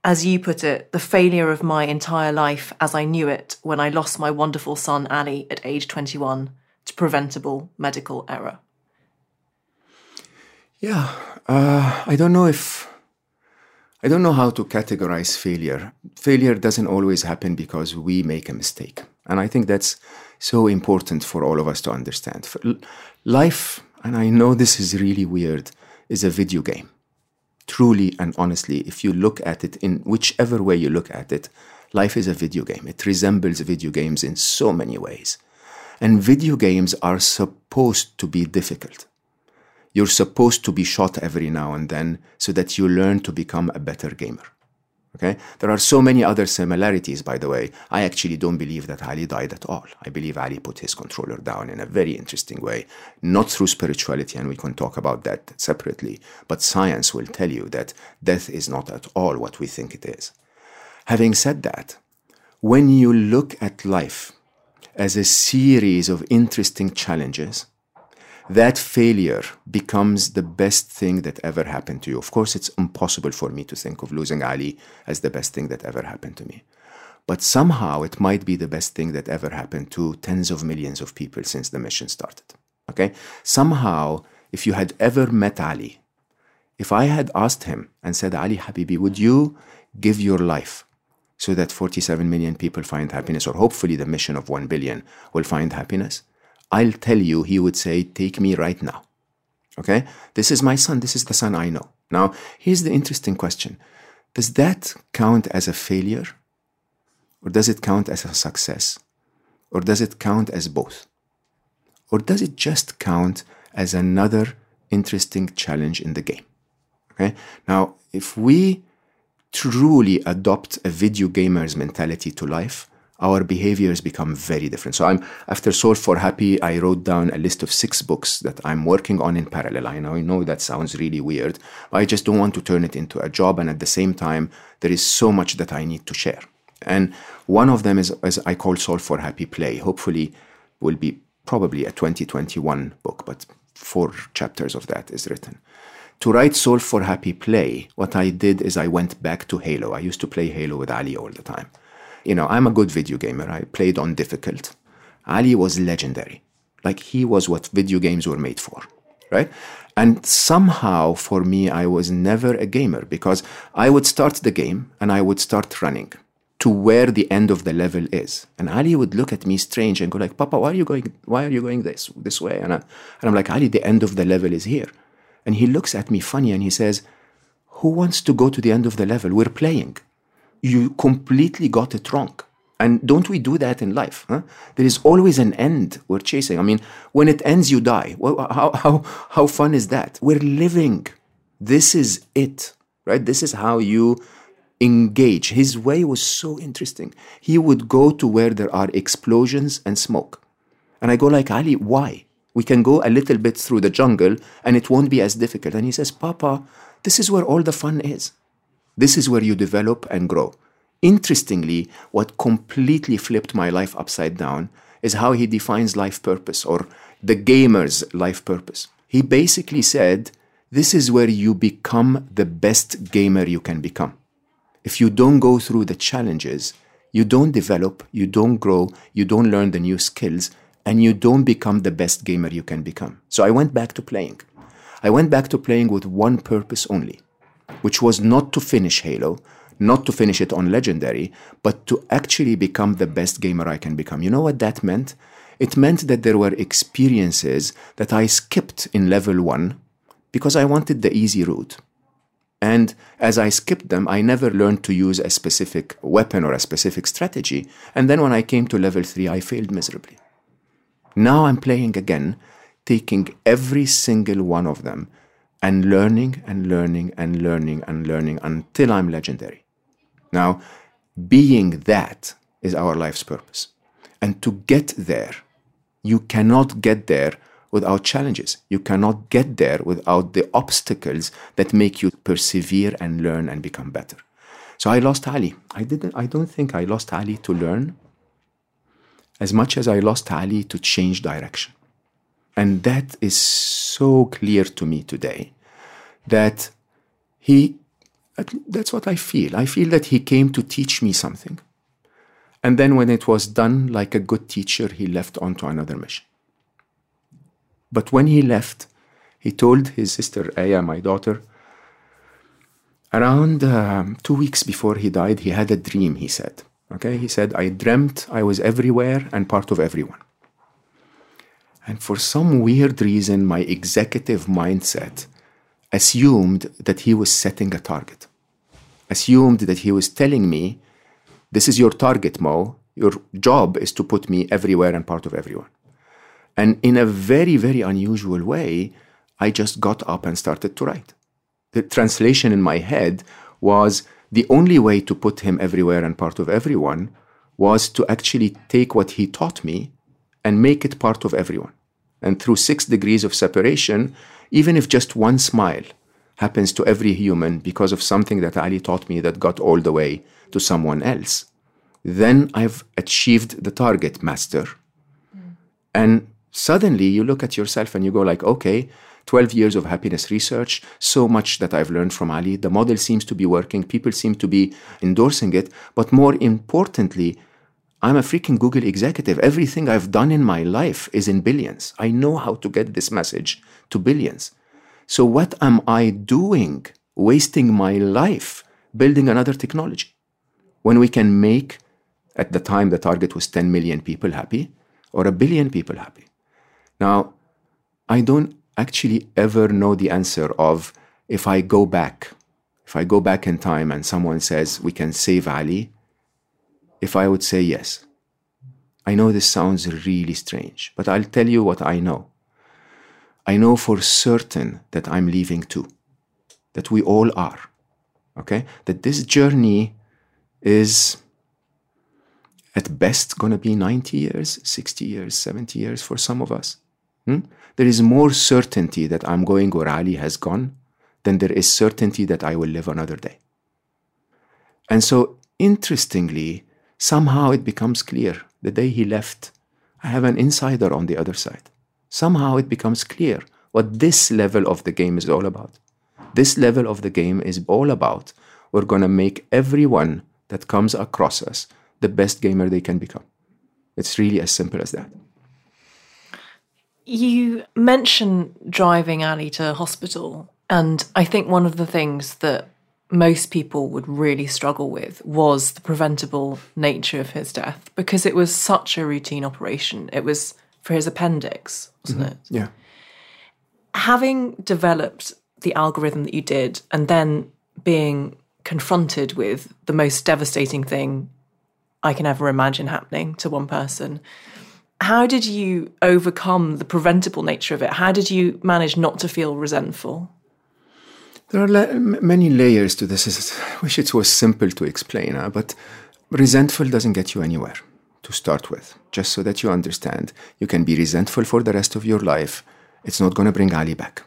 as you put it, the failure of my entire life as I knew it when I lost my wonderful son Ali at age 21 to preventable medical error. Yeah, I don't know if I don't know how to categorize failure. Failure doesn't always happen because we make a mistake. And I think that's so important for all of us to understand. Life, and I know this is really weird, is a video game. Truly and honestly, if you look at it in whichever way you look at it, life is a video game. It resembles video games in so many ways. And video games are supposed to be difficult. You're supposed to be shot every now and then so that you learn to become a better gamer. Okay? There are so many other similarities, by the way. I actually don't believe that Ali died at all. I believe Ali put his controller down in a very interesting way, not through spirituality, and we can talk about that separately, but science will tell you that death is not at all what we think it is. Having said that, when you look at life as a series of interesting challenges, that failure becomes the best thing that ever happened to you. Of course, it's impossible for me to think of losing Ali as the best thing that ever happened to me. But somehow it might be the best thing that ever happened to tens of millions of people since the mission started. Okay? Somehow, if you had ever met Ali, if I had asked him and said, Ali Habibi, would you give your life so that 47 million people find happiness, or hopefully the mission of 1 billion will find happiness? I'll tell you, he would say, take me right now. Okay? This is my son. This is the son I know. Now, here's the interesting question. Does that count as a failure? Or does it count as a success? Or does it count as both? Or does it just count as another interesting challenge in the game? Okay? Now, if we truly adopt a video gamer's mentality to life, our behaviors become very different. So after Solve for Happy, I wrote down a list of 6 books that I'm working on in parallel. I know that sounds really weird, but I just don't want to turn it into a job. And at the same time, there is so much that I need to share. And one of them is, as I call, Solve for Happy Play. Hopefully, will be probably a 2021 book, but 4 chapters of that is written. To write Solve for Happy Play, what I did is I went back to Halo. I used to play Halo with Ali all the time. You know, I'm a good video gamer. I played on difficult. Ali was legendary. Like, he was what video games were made for, right? And somehow, for me, I was never a gamer because I would start the game and I would start running to where the end of the level is. And Ali would look at me strange and go like, Papa, why are you going this way? And I'm like, Ali, the end of the level is here. And he looks at me funny and he says, who wants to go to the end of the level? We're playing. You completely got it wrong. And don't we do that in life? Huh? There is always an end we're chasing. I mean, when it ends, you die. Well, how fun is that? We're living. This is it, right? This is how you engage. His way was so interesting. He would go to where there are explosions and smoke. And I go like, Ali, why? We can go a little bit through the jungle and it won't be as difficult. And he says, Papa, this is where all the fun is. This is where you develop and grow. Interestingly, what completely flipped my life upside down is how he defines life purpose, or the gamer's life purpose. He basically said, this is where you become the best gamer you can become. If you don't go through the challenges, you don't develop, you don't grow, you don't learn the new skills, and you don't become the best gamer you can become. So I went back to playing. I went back to playing with one purpose only, which was not to finish Halo, not to finish it on Legendary, but to actually become the best gamer I can become. You know what that meant? It meant that there were experiences that I skipped in level 1 because I wanted the easy route. And as I skipped them, I never learned to use a specific weapon or a specific strategy. And then when I came to level 3, I failed miserably. Now I'm playing again, taking every single one of them and learning until I'm legendary. Now, being that is our life's purpose. And to get there, you cannot get there without challenges. You cannot get there without the obstacles that make you persevere and learn and become better. So I lost Ali. I don't think I lost Ali to learn as much as I lost Ali to change direction. And that is so clear to me today, that that's what I feel. I feel that he came to teach me something. And then when it was done, like a good teacher, he left on to another mission. But when he left, he told his sister, Aya, my daughter, Around 2 weeks before he died, he had a dream, he said. Okay, he said, I dreamt I was everywhere and part of everyone. And for some weird reason, my executive mindset assumed that he was setting a target. Assumed that he was telling me, this is your target, Mo. Your job is to put me everywhere and part of everyone. And in a very, very unusual way, I just got up and started to write. The translation in my head was the only way to put him everywhere and part of everyone was to actually take what he taught me and make it part of everyone. And through 6 degrees of separation, even if just one smile happens to every human because of something that Ali taught me that got all the way to someone else, then I've achieved the target, master. Mm. And suddenly you look at yourself and you go like, okay, 12 years of happiness research, so much that I've learned from Ali. The model seems to be working. People seem to be endorsing it. But more importantly, I'm a freaking Google executive. Everything I've done in my life is in billions. I know how to get this message to billions. So what am I doing, wasting my life building another technology when we can make, at the time the target was 10 million people happy or a billion people happy? Now, I don't actually ever know the answer of if I go back in time and someone says we can save Ali, if I would say yes. I know this sounds really strange, but I'll tell you what I know. I know for certain that I'm leaving too, that we all are, okay? That this journey is at best gonna be 90 years, 60 years, 70 years for some of us. There is more certainty that I'm going where Ali has gone than there is certainty that I will live another day. And so, interestingly, somehow it becomes clear the day he left, I have an insider on the other side. Somehow it becomes clear what this level of the game is all about. This level of the game is all about we're going to make everyone that comes across us the best gamer they can become. It's really as simple as that. You mention driving Ali to hospital, and I think one of the things that most people would really struggle with was the preventable nature of his death, because it was such a routine operation. It was for his appendix, wasn't it? Yeah. Having developed the algorithm that you did and then being confronted with the most devastating thing I can ever imagine happening to one person, how did you overcome the preventable nature of it? How did you manage not to feel resentful? There are many layers to this. I wish it was simple to explain, but resentful doesn't get you anywhere to start with. Just so that you understand, you can be resentful for the rest of your life. It's not going to bring Ali back.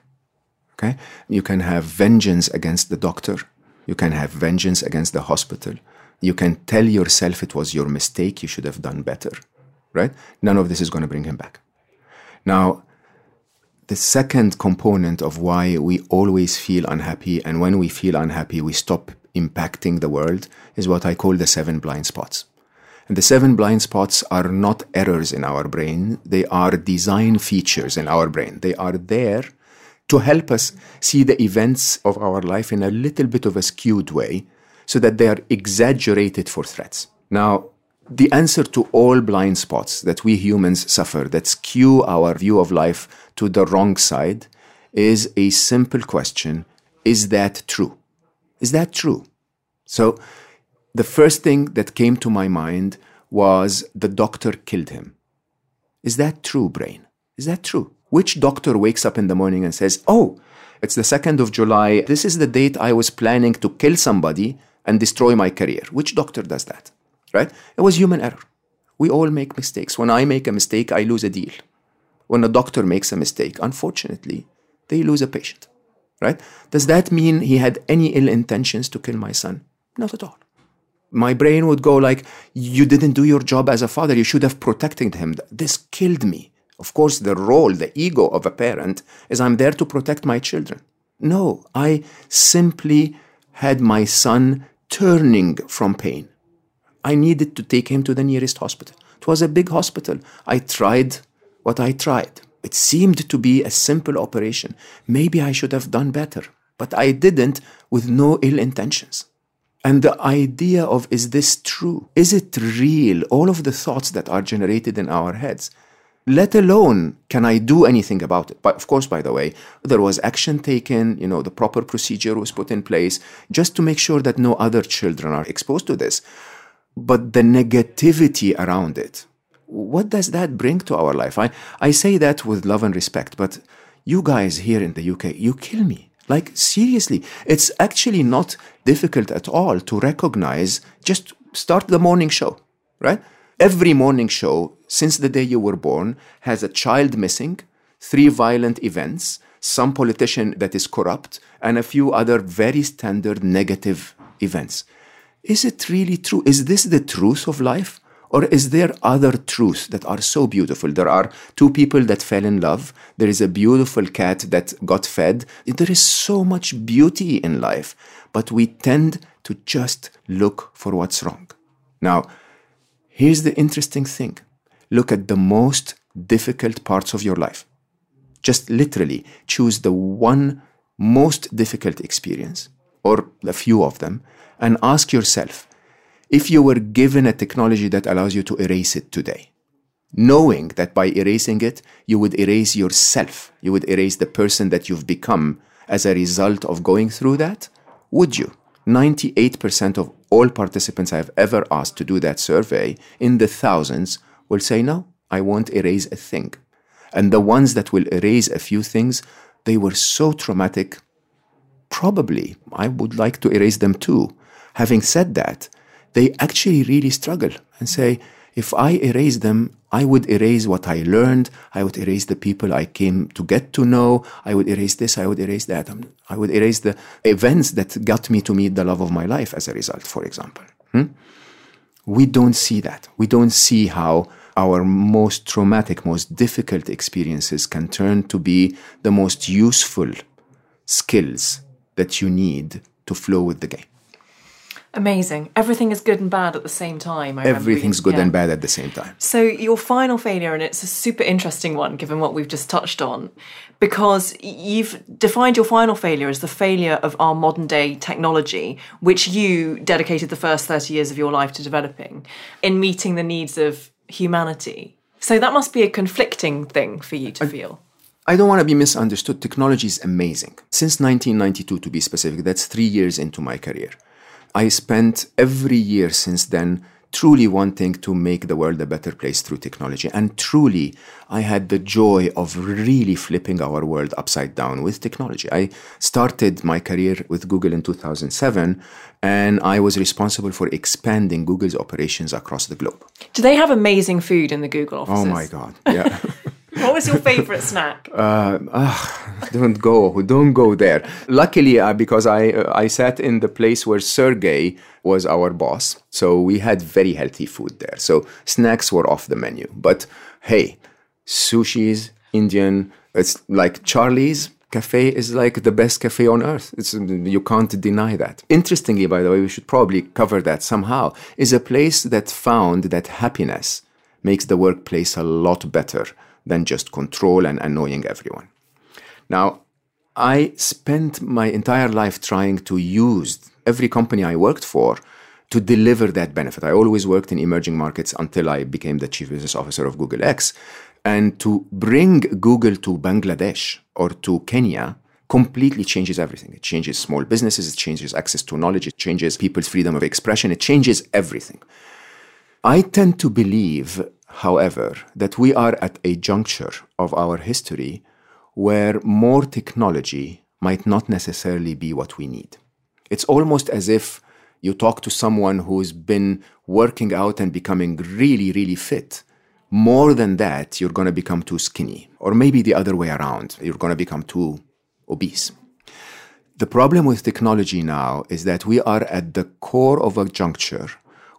Okay? You can have vengeance against the doctor. You can have vengeance against the hospital. You can tell yourself it was your mistake. You should have done better. Right? None of this is going to bring him back. Now, the second component of why we always feel unhappy, and when we feel unhappy, we stop impacting the world, is what I call the 7 blind spots. And the 7 blind spots are not errors in our brain. They are design features in our brain. They are there to help us see the events of our life in a little bit of a skewed way so that they are exaggerated for threats. Now, the answer to all blind spots that we humans suffer, that skew our view of life to the wrong side, is a simple question. Is that true? Is that true? So the first thing that came to my mind was the doctor killed him. Is that true, brain? Is that true? Which doctor wakes up in the morning and says, oh, it's the 2nd of July. This is the date I was planning to kill somebody and destroy my career. Which doctor does that? Right? It was human error. We all make mistakes. When I make a mistake, I lose a deal. When a doctor makes a mistake, unfortunately, they lose a patient. Right? Does that mean he had any ill intentions to kill my son? Not at all. My brain would go like, you didn't do your job as a father. You should have protected him. This killed me. Of course, the role, the ego of a parent is I'm there to protect my children. No, I simply had my son turning from pain. I needed to take him to the nearest hospital. It was a big hospital. I tried what I tried. It seemed to be a simple operation. Maybe I should have done better, but I didn't. with no ill intentions. And the idea of, is this true? Is it real? All of the thoughts that are generated in our heads, let alone, can I do anything about it? But of course, by the way, there was action taken, you know, the proper procedure was put in place just to make sure that no other children are exposed to this. But the negativity around it, what does that bring to our life? I say that with love and respect, but you guys here in the UK, you kill me. Like, seriously, it's actually not difficult at all to recognize, just start the morning show, right? Every morning show since the day you were born has a child missing, 3 violent events, some politician that is corrupt, and a few other very standard negative events. Is it really true? Is this the truth of life? Or is there other truths that are so beautiful? There are 2 people that fell in love. There is a beautiful cat that got fed. There is so much beauty in life, but we tend to just look for what's wrong. Now, here's the interesting thing. Look at the most difficult parts of your life. Just literally choose the one most difficult experience, or a few of them, and ask yourself, if you were given a technology that allows you to erase it today, knowing that by erasing it, you would erase yourself, you would erase the person that you've become as a result of going through that, would you? 98% of all participants I've ever asked to do that survey, in the thousands, will say, no, I won't erase a thing. And the ones that will erase a few things, they were so traumatic, probably I would like to erase them too. Having said that, they actually really struggle and say, if I erase them, I would erase what I learned. I would erase the people I came to get to know. I would erase this. I would erase that. I would erase the events that got me to meet the love of my life as a result, for example. We don't see that. We don't see how our most traumatic, most difficult experiences can turn to be the most useful skills that you need to flow with the game. Amazing. Everything is good and bad at the same time. And bad at the same time. So your final failure, and it's a super interesting one given what we've just touched on, because you've defined your final failure as the failure of our modern day technology, which you dedicated the first 30 years of your life to developing in meeting the needs of humanity. So that must be a conflicting thing for you to feel. I don't want to be misunderstood. Technology is amazing. Since 1992, to be specific, that's 3 years into my career. I spent every year since then truly wanting to make the world a better place through technology. And truly, I had the joy of really flipping our world upside down with technology. I started my career with Google in 2007, and I was responsible for expanding Google's operations across the globe. Do they have amazing food in the Google offices? Oh, my God. Yeah. What was your favorite snack? Don't go there. Luckily, because I sat in the place where Sergey was our boss, so we had very healthy food there. So snacks were off the menu. But hey, sushi's Indian. It's like Charlie's Cafe is like the best cafe on earth. You can't deny that. Interestingly, by the way, we should probably cover that somehow, is a place that found that happiness makes the workplace a lot better than just control and annoying everyone. Now, I spent my entire life trying to use every company I worked for to deliver that benefit. I always worked in emerging markets until I became the chief business officer of Google X. And to bring Google to Bangladesh or to Kenya completely changes everything. It changes small businesses, it changes access to knowledge, it changes people's freedom of expression, it changes everything. I tend to believe, however, that we are at a juncture of our history where more technology might not necessarily be what we need. It's almost as if you talk to someone who's been working out and becoming really, really fit. More than that, you're going to become too skinny. Or maybe the other way around, you're going to become too obese. The problem with technology now is that we are at the core of a juncture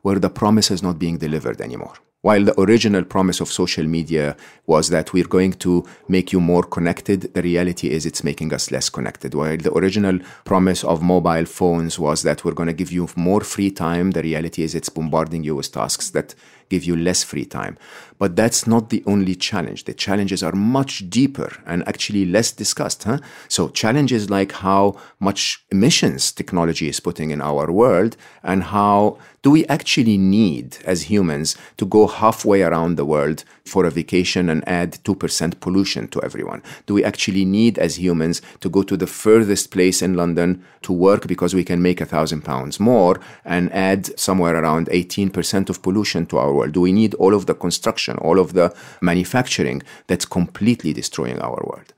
where the promise is not being delivered anymore. While the original promise of social media was that we're going to make you more connected, the reality is it's making us less connected. While the original promise of mobile phones was that we're going to give you more free time, the reality is it's bombarding you with tasks that give you less free time. But that's not the only challenge. The challenges are much deeper and actually less discussed. So challenges like how much emissions technology is putting in our world, and how do we actually need as humans to go halfway around the world for a vacation and add 2% pollution to everyone? Do we actually need as humans to go to the furthest place in London to work because we can make £1,000 more and add somewhere around 18% of pollution to our world? Do we need all of the construction, all of the manufacturing that's completely destroying our world?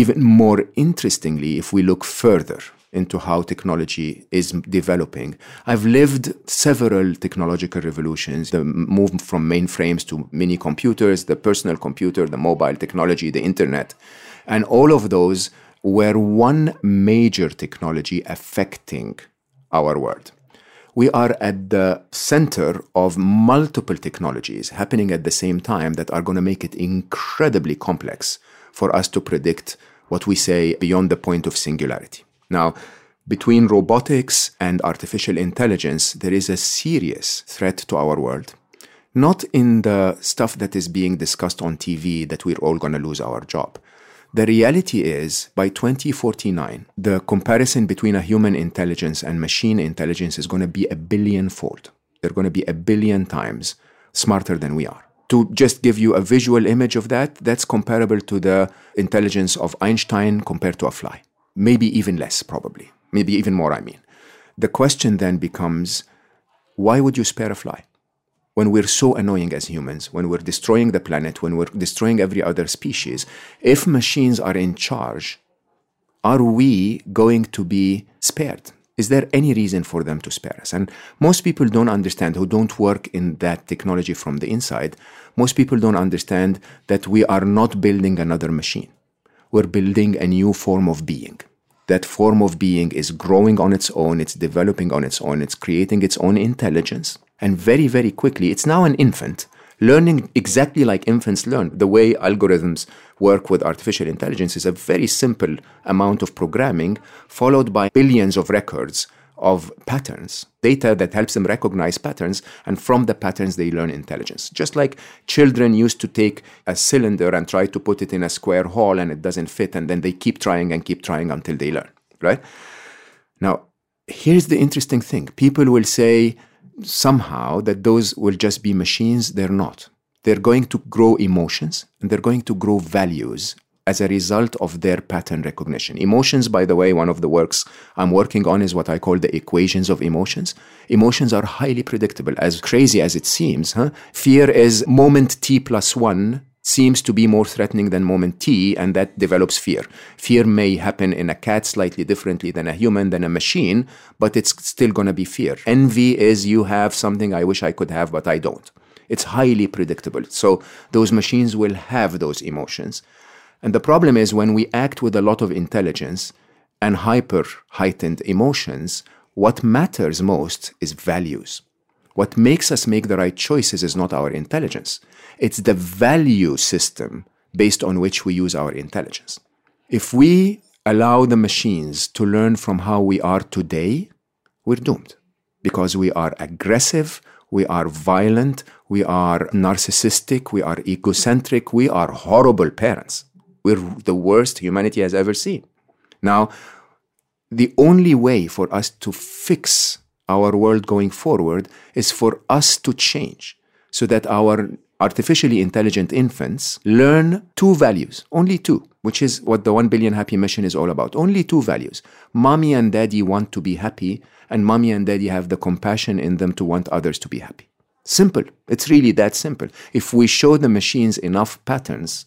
Even more interestingly, if we look further into how technology is developing. I've lived several technological revolutions, the move from mainframes to mini computers, the personal computer, the mobile technology, the internet. And all of those were one major technology affecting our world. We are at the center of multiple technologies happening at the same time that are going to make it incredibly complex for us to predict what we say beyond the point of singularity. Now, between robotics and artificial intelligence, there is a serious threat to our world. Not in the stuff that is being discussed on TV that we're all going to lose our job. The reality is, by 2049, the comparison between a human intelligence and machine intelligence is going to be 1 billion-fold. They're going to be 1 billion times smarter than we are. To just give you a visual image of that, that's comparable to the intelligence of Einstein compared to a fly. Maybe even less, probably. Maybe even more, I mean. The question then becomes, why would you spare a fly? When we're so annoying as humans, when we're destroying the planet, when we're destroying every other species, if machines are in charge, are we going to be spared? Is there any reason for them to spare us? And most people don't understand, who don't work in that technology from the inside, most people don't understand that we are not building another machine. We're building a new form of being. That form of being is growing on its own, it's developing on its own, it's creating its own intelligence. And very, very quickly, it's now an infant, learning exactly like infants learn. The way algorithms work with artificial intelligence is a very simple amount of programming, followed by billions of records of patterns, data that helps them recognize patterns, and from the patterns they learn intelligence. Just like children used to take a cylinder and try to put it in a square hole and it doesn't fit, and then they keep trying until they learn, right? Now, here's the interesting thing. People will say somehow that those will just be machines. They're not. They're going to grow emotions and they're going to grow values as a result of their pattern recognition. Emotions, by the way, one of the works I'm working on is what I call the equations of emotions. Emotions are highly predictable, as crazy as it seems. Fear is moment T plus one seems to be more threatening than moment T, and that develops fear. Fear may happen in a cat slightly differently than a human, than a machine, but it's still going to be fear. Envy is you have something I wish I could have, but I don't. It's highly predictable. So those machines will have those emotions. And the problem is when we act with a lot of intelligence and heightened emotions, what matters most is values. What makes us make the right choices is not our intelligence. It's the value system based on which we use our intelligence. If we allow the machines to learn from how we are today, we're doomed because we are aggressive, we are violent, we are narcissistic, we are egocentric, we are horrible parents. We're the worst humanity has ever seen. Now, the only way for us to fix our world going forward is for us to change so that our artificially intelligent infants learn two values, only two, which is what the 1 Billion Happy Mission is all about. Only two values. Mommy and daddy want to be happy, and mommy and daddy have the compassion in them to want others to be happy. Simple. It's really that simple. If we show the machines enough patterns,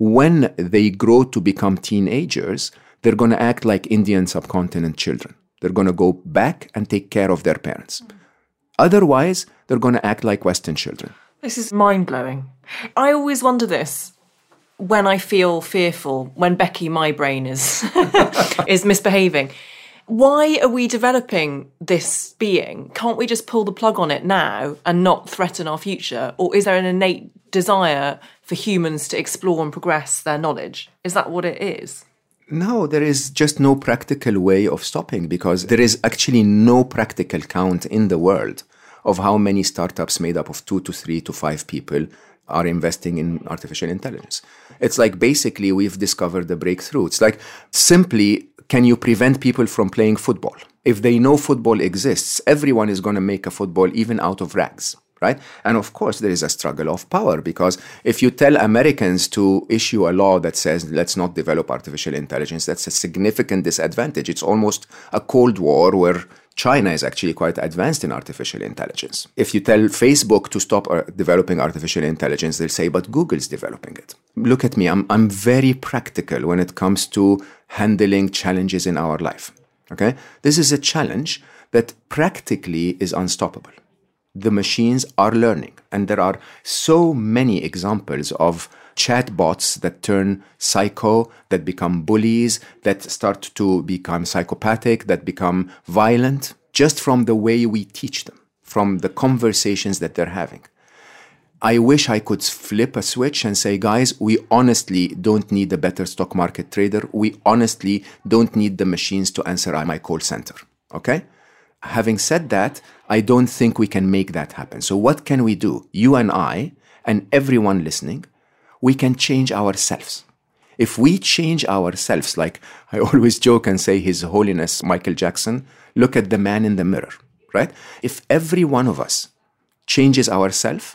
when they grow to become teenagers, they're going to act like Indian subcontinent children. They're going to go back and take care of their parents. Otherwise, they're going to act like Western children. This is mind-blowing. I always wonder this when I feel fearful, when Becky, my brain, is is misbehaving. Why are we developing this being? Can't we just pull the plug on it now and not threaten our future? Or is there an innate desire for humans to explore and progress their knowledge? Is that what it is? No, there is just no practical way of stopping, because there is actually no practical count in the world of how many startups made up of 2 to 3 to 5 people are investing in artificial intelligence. It's like basically we've discovered the breakthrough. It's like simply, can you prevent people from playing football? If they know football exists, everyone is going to make a football even out of rags, right? And of course, there is a struggle of power because if you tell Americans to issue a law that says, let's not develop artificial intelligence, that's a significant disadvantage. It's almost a Cold War where China is actually quite advanced in artificial intelligence. If you tell Facebook to stop developing artificial intelligence, they'll say, but Google's developing it. Look at me, I'm very practical when it comes to handling challenges in our life, okay? This is a challenge that practically is unstoppable. The machines are learning, and there are so many examples of chatbots that turn psycho, that become bullies, that start to become psychopathic, that become violent, just from the way we teach them, from the conversations that they're having. I wish I could flip a switch and say, guys, we honestly don't need a better stock market trader. We honestly don't need the machines to answer my call center, okay? Having said that, I don't think we can make that happen. So what can we do? You and I, and everyone listening, we can change ourselves. If we change ourselves, like I always joke and say, His Holiness Michael Jackson, look at the man in the mirror, right? If every one of us changes ourselves,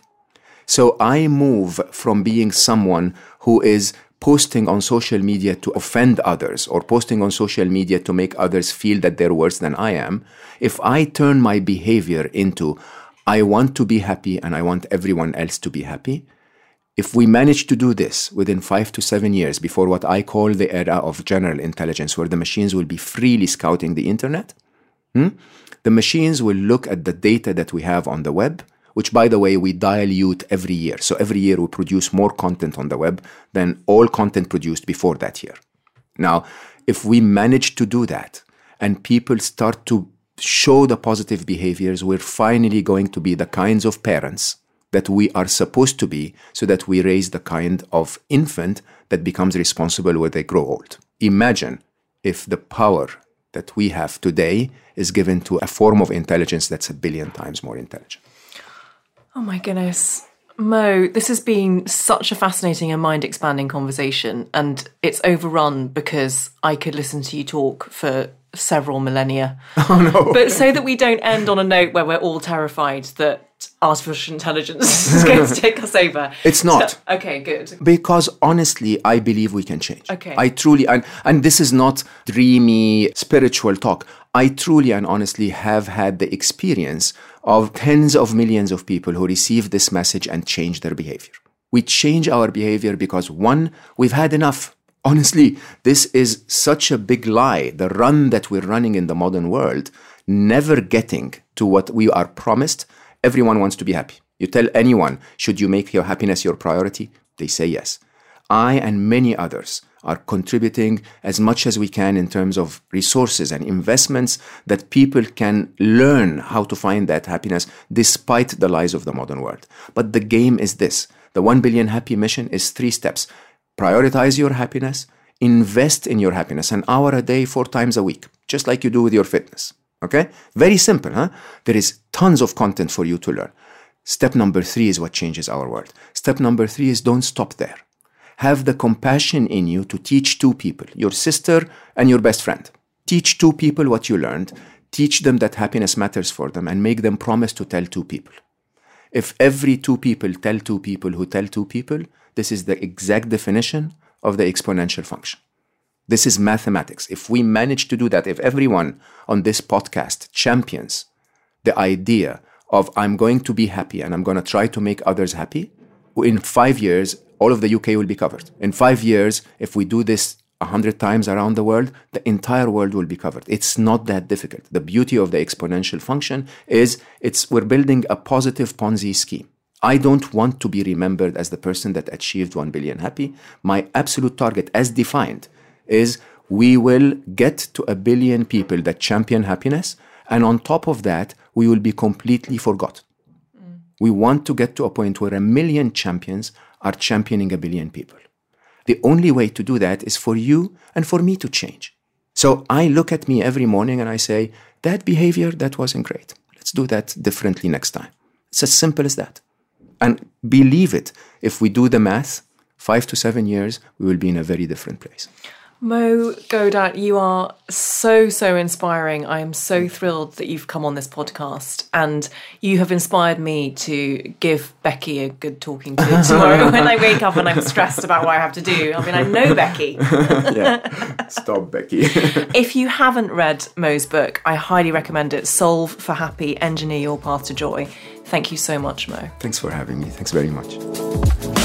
so I move from being someone who is posting on social media to offend others or posting on social media to make others feel that they're worse than I am, if I turn my behavior into, I want to be happy and I want everyone else to be happy, if we manage to do this within 5 to 7 years before what I call the era of general intelligence, where the machines will be freely scouting the internet, the machines will look at the data that we have on the web, which, by the way, we dilute every year. So every year we produce more content on the web than all content produced before that year. Now, if we manage to do that and people start to show the positive behaviors, we're finally going to be the kinds of parents that we are supposed to be, so that we raise the kind of infant that becomes responsible when they grow old. Imagine if the power that we have today is given to a form of intelligence that's 1 billion times more intelligent. Oh my goodness. Mo, this has been such a fascinating and mind-expanding conversation, and it's overrun because I could listen to you talk for several millennia. Oh no. But so that we don't end on a note where we're all terrified that artificial intelligence is going to take us over. It's not. So, okay, good. Because honestly, I believe we can change. Okay. I truly, and this is not dreamy spiritual talk. I truly and honestly have had the experience of tens of millions of people who receive this message and change their behavior. We change our behavior because, one, we've had enough. Honestly, this is such a big lie. The run that we're running in the modern world, never getting to what we are promised. Everyone wants to be happy. You tell anyone, should you make your happiness your priority? They say yes. I and many others are contributing as much as we can in terms of resources and investments that people can learn how to find that happiness despite the lies of the modern world. But the game is this. The 1 Billion Happy Mission is 3 steps. Prioritize your happiness, invest in your happiness, an hour a day, 4 times a week, just like you do with your fitness. Okay? Very simple, huh? There is tons of content for you to learn. Step number 3 is what changes our world. Step number 3 is don't stop there. Have the compassion in you to teach 2 people, your sister and your best friend. Teach 2 people what you learned. Teach them that happiness matters for them and make them promise to tell 2 people. If every 2 people tell 2 people who tell 2 people, this is the exact definition of the exponential function. This is mathematics. If we manage to do that, if everyone on this podcast champions the idea of I'm going to be happy and I'm going to try to make others happy, in 5 years, all of the UK will be covered. In 5 years, if we do this 100 times around the world, the entire world will be covered. It's not that difficult. The beauty of the exponential function is we're building a positive Ponzi scheme. I don't want to be remembered as the person that achieved 1 billion happy. My absolute target, as defined, is we will get to 1 billion people that champion happiness, and on top of that, we will be completely forgotten. Mm. We want to get to a point where 1 million champions are championing 1 billion people. The only way to do that is for you and for me to change. So I look at me every morning and I say, that behavior, that wasn't great. Let's do that differently next time. It's as simple as that. And believe it, if we do the math, 5 to 7 years, we will be in a very different place. Mo Gawdat, you are so inspiring. I am so thrilled that you've come on this podcast, and you have inspired me to give Becky a good talking to tomorrow when I wake up and I'm stressed about what I have to do. I mean, I know Becky. Yeah. Stop, Becky. If you haven't read Mo's book, I highly recommend it. Solve for Happy, Engineer Your Path to Joy. Thank you so much, Mo. Thanks for having me. Thanks very much.